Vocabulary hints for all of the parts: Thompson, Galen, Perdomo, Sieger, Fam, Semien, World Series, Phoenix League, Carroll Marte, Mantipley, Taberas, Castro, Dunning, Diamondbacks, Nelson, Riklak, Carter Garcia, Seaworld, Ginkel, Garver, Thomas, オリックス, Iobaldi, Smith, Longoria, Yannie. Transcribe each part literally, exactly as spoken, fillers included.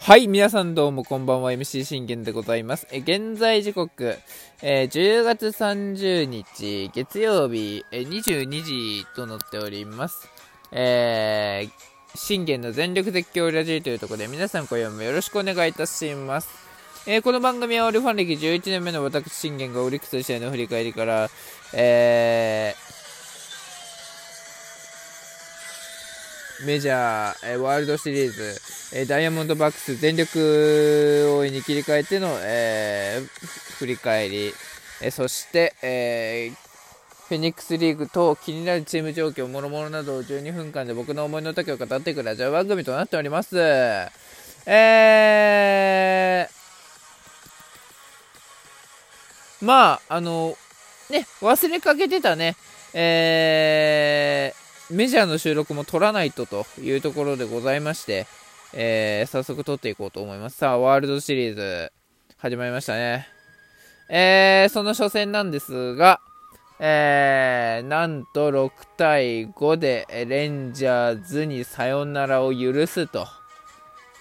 はい、皆さんどうもこんばんは、エムシー 信玄でございます。え現在時刻、えー、じゅうがつさんじゅうにち月曜日、えー、にじゅうにじとなっております。えー、信玄の全力絶叫ラジオというところで、皆さん今夜もよろしくお願いいたします。えー、この番組はオリファン歴じゅういちねんめの私信玄がオリックス試合の振り返りから、えーメジャー、えー、ワールドシリーズ、えー、ダイヤモンドバックス全力応援に切り替えての、えー、振り返り、えー、そして、えー、フェニックスリーグ等気になるチーム状況諸々などをじゅうにふんかんで僕の思いの丈を語っていくラジオ番組となっております。えー、まああのね忘れかけてたねえーメジャーの収録も撮らないとというところでございまして、えー、早速撮っていこうと思います。さあ、ワールドシリーズ始まりましたね。えー、その初戦なんですが、えー、なんとろくたいごでレンジャーズにサヨナラを許すと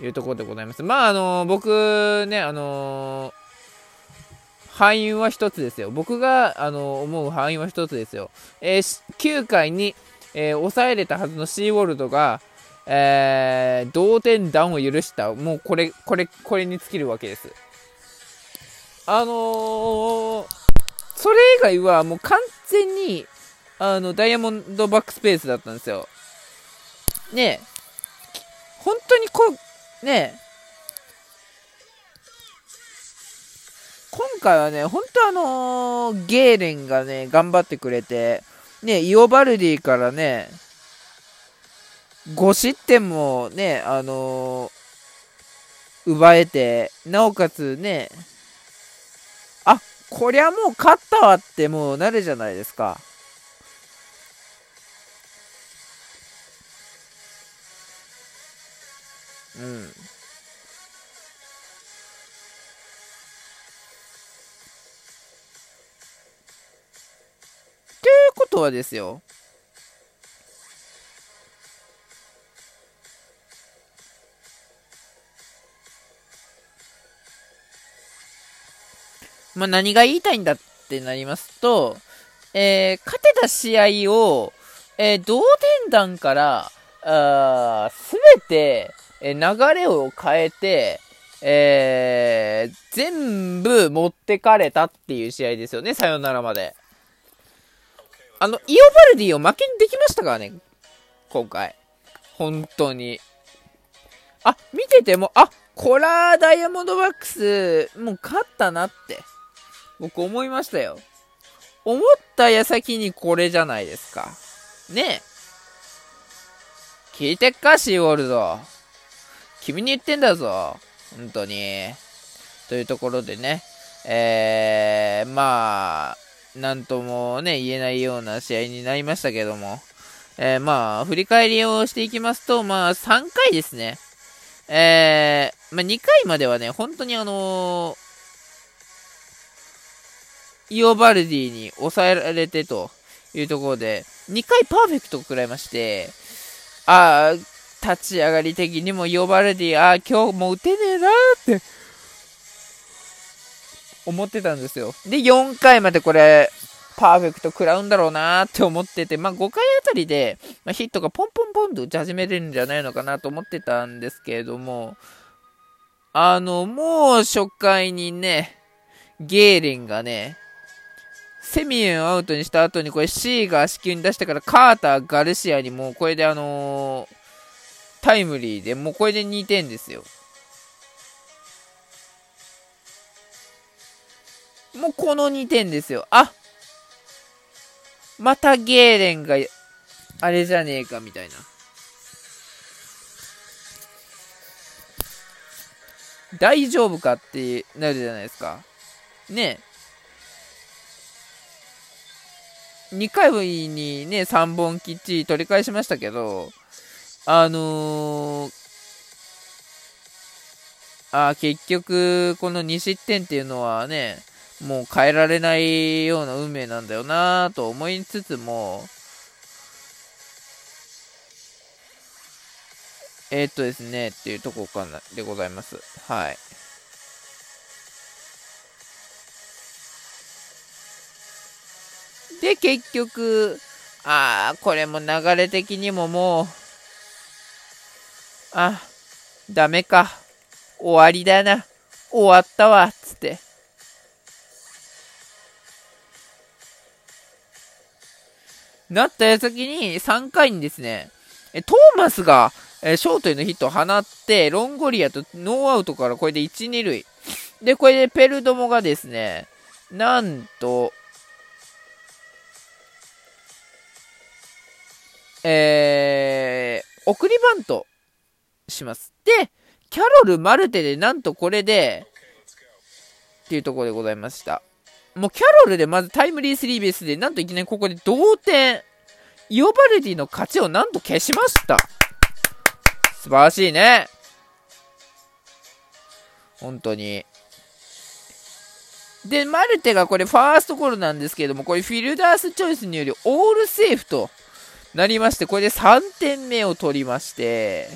いうところでございます。まあ、あのー、僕ね、あのー、敗因は一つですよ。僕が、あのー、思う敗因は一つですよ。えー、きゅうかいにえー、抑えれたはずのシーウォルドが、えー、同点弾を許した。もうこれこれこれに尽きるわけです。あのー、それ以外はもう完全にあのダイヤモンドバックスペースだったんですよ。ねえ、本当にこねえ今回はね本当あのー、ゲーレンがね頑張ってくれて。ね、イオバルディからねごしってんもね、あのー、奪えて、なおかつね、あ、こりゃもう勝ったわってもうなるじゃないですか。うん。ということはですよ、まあ、何が言いたいんだってなりますと、えー、勝てた試合を、えー、同点弾からあ全て、えー、流れを変えて、えー、全部持ってかれたっていう試合ですよね、さよならまで。あのイオバルディを負けにできましたからね今回。本当にあ見ててもあこらダイヤモンドバックスもう勝ったなって僕思いましたよ。思った矢先にこれじゃないですかねえ。聞いてっかシーウォルド、君に言ってんだぞ本当に。というところでね、えー、まあなんともね言えないような試合になりましたけども、えー、まあ振り返りをしていきますと、まあさんかいですね、えーまあ、にかいまではね本当にあのー、イオバルディに抑えられてというところでにかいパーフェクトを食らいまして、あー立ち上がり的にもイオバルディあー今日もう打てねえなーって思ってたんですよ。でよんかいまでこれパーフェクト食らうんだろうなーって思ってて、まあごかいあたりで、まあ、ヒットがポンポンポンと打ち始めるんじゃないのかなと思ってたんですけれども、あのもう初回にねゲーレンがねセミエンをアウトにした後にこれ C が四球に出してからカーターガルシアにもうこれであのー、タイムリーでもうこれでにてんですよ。もうこのにてんですよ。あまたゲーレンがあれじゃねえかみたいな。大丈夫かってなるじゃないですか。ねえ。にかいにね、さんぼんきっちり取り返しましたけど、あのー、あ結局このにしってんっていうのはね、もう変えられないような運命なんだよなぁと思いつつも、えー、っとですね、っていうとこかな、でございます。はい。で、結局、ああ、これも流れ的にももう、あ、ダメか。終わりだな。終わったわ。つって。なった矢先にさんかいにですね、トーマスがショートへのヒットを放って、ロンゴリアとノーアウトからこれでいち、に塁。で、これでペルドモがですね、なんと、えー、送りバントします。で、キャロル・マルテでなんとこれで、っていうところでございました。もうキャロルでまずタイムリースリーベースで、なんといきなりここで同点。イオバルディの勝ちをなんと消しました。素晴らしいね。本当に。で、マルテがこれファーストゴロなんですけれども、これフィルダースチョイスによりオールセーフとなりまして、これでさんてんめを取りまして、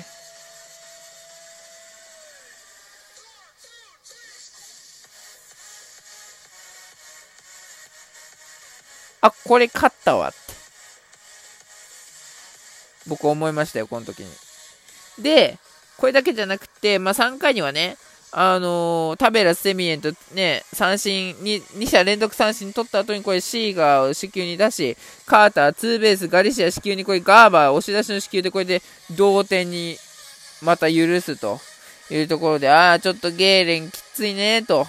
あ、これ勝ったわって僕思いましたよ、この時に。で、これだけじゃなくて、まあ、さんかいにはね、あのー、タベラスセミエンとね、三振に、に者連続三振取った後にこれシーガーを四球に出し、カーターツーベース、ガリシア四球にこれガーバー押し出しの四球でこれで同点にまた許すというところで、あーちょっとゲーレンきついねと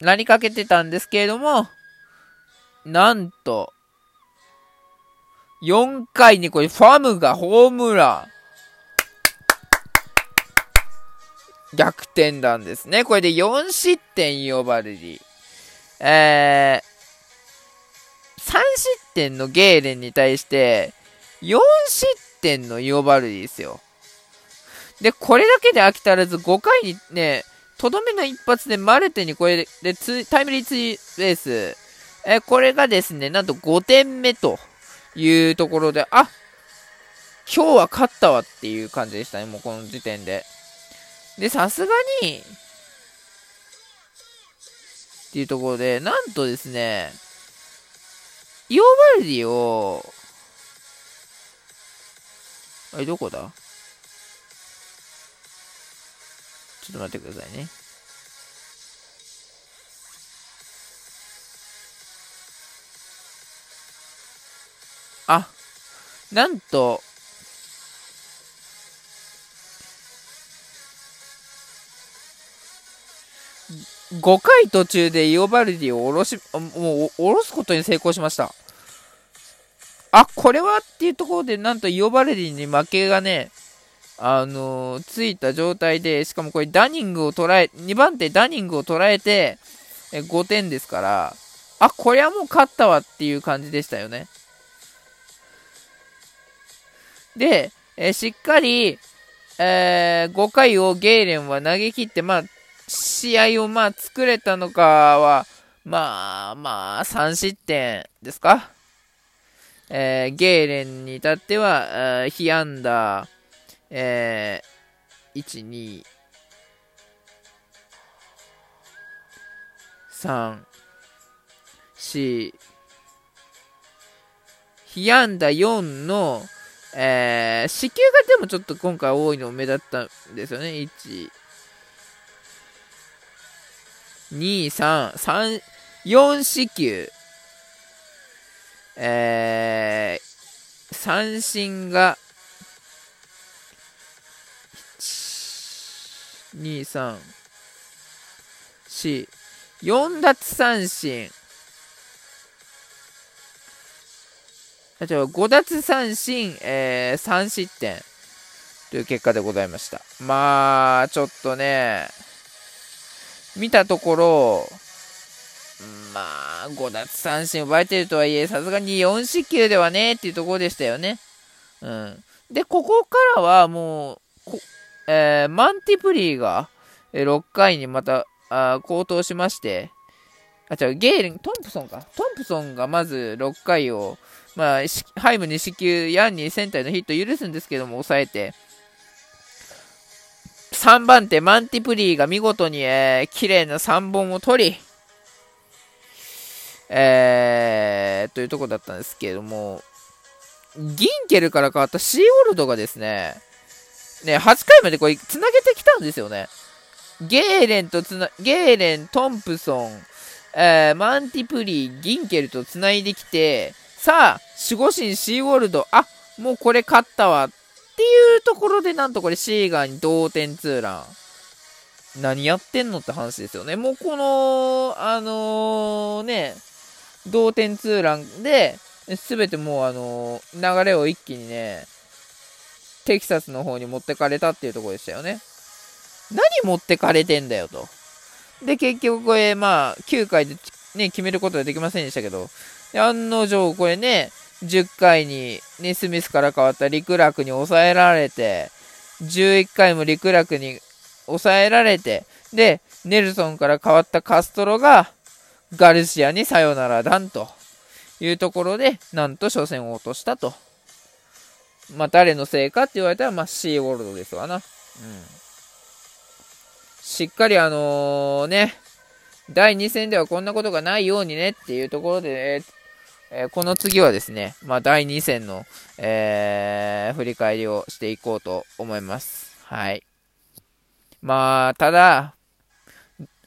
なりかけてたんですけれども、なんとよんかいにこれファムがホームラン逆転なんですね。これでよん失点イオバルディ、えー、さん失点のゲーレンに対してよん失点のイオバルディですよ。でこれだけで飽き足らずごかいにね、とどめの一発でマルテにこれでツタイムリーツーベース、えー、これがですねなんとごてんめというところで、あ、今日は勝ったわっていう感じでしたね、もうこの時点で。で、さすがにっていうところで、なんとですねイオバルディを、あれどこだ、ちょっと待ってくださいね。あ、なんとごかい途中でイオバルディを下ろし、もう下ろすことに成功しました。あ、これはっていうところで、なんとイオバルディに負けがね、あのー、ついた状態で、しかもこれダニングを捉え、にばん手ダニングを捉えて、えごてんですから、あ、こりゃもう勝ったわっていう感じでしたよね。で、えしっかり、えー、ごかいをゲーレンは投げ切って、まあ、試合をまあ作れたのかは、まあまあさん失点ですか。えー、ゲーレンに至っては、被安打、えー、いち、に、さん、よん、被安打よんの、えー、四球がでもちょっと今回多いの目立ったんですよね。いち、に、さん、さん、よん四球、えー、三振がに、さん、よん、よん奪三振、あ、違う、ご奪三振、えー、さん失点という結果でございました。まあちょっとね見たところ、まあご奪三振奪えてるとはいえ、さすがによん四球ではねっていうところでしたよね。うん、でここからはもうこえー、マンティプリーがろっかいにまたあ好投しまして、あ、違う、ゲーレン、トンプソンか。トンプソンがまずろっかいを、まあ、ハイム、西球、ヤンニー、センターのヒットを許すんですけども抑えて、さんばん手マンティプリーが見事に、えー、綺麗なさんぼんを取り、えー、というところだったんですけれども、ギンケルから変わったシーオールドがですね、ねはちかいまでこれつなげてきたんですよね。ゲーレンとつなゲーレン、トンプソン、えー、マンティプリー、ギンケルとつないできて、さあ守護神シーオールド、あもうこれ勝ったわっていうところで、なんとこれシーガーに同点ツーラン。何やってんのって話ですよね。もうこのあのー、ね同点ツーランで全てもうあのー、流れを一気にねテキサスの方に持ってかれたっていうところでしたよね。何持ってかれてんだよと。で結局これまあきゅうかいでね決めることはできませんでしたけど、で案の定これねじゅっかいに、ね、スミスから変わったリクラクに抑えられて、じゅういっかいもリクラクに抑えられて、でネルソンから変わったカストロがガルシアにさよなら弾というところで、なんと初戦を落としたと。まあ誰のせいかって言われたら、まあシーゴールドですわな。うん、しっかりあのー、ねだいに戦ではこんなことがないようにねっていうところで、ねえー、この次はですね、まあ、だいに戦の、えー、振り返りをしていこうと思います。はい。まあただ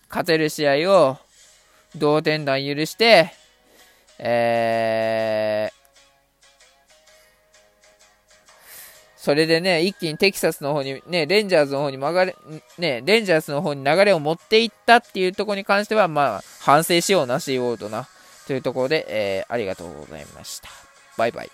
勝てる試合を同点弾許して、えー、それでね一気にテキサスの方にねレンジャーズの方に曲がれねレンジャーズの方に流れを持っていったっていうところに関しては、まあ反省しようなシーウォールドなというところで、えー、ありがとうございました。バイバイ。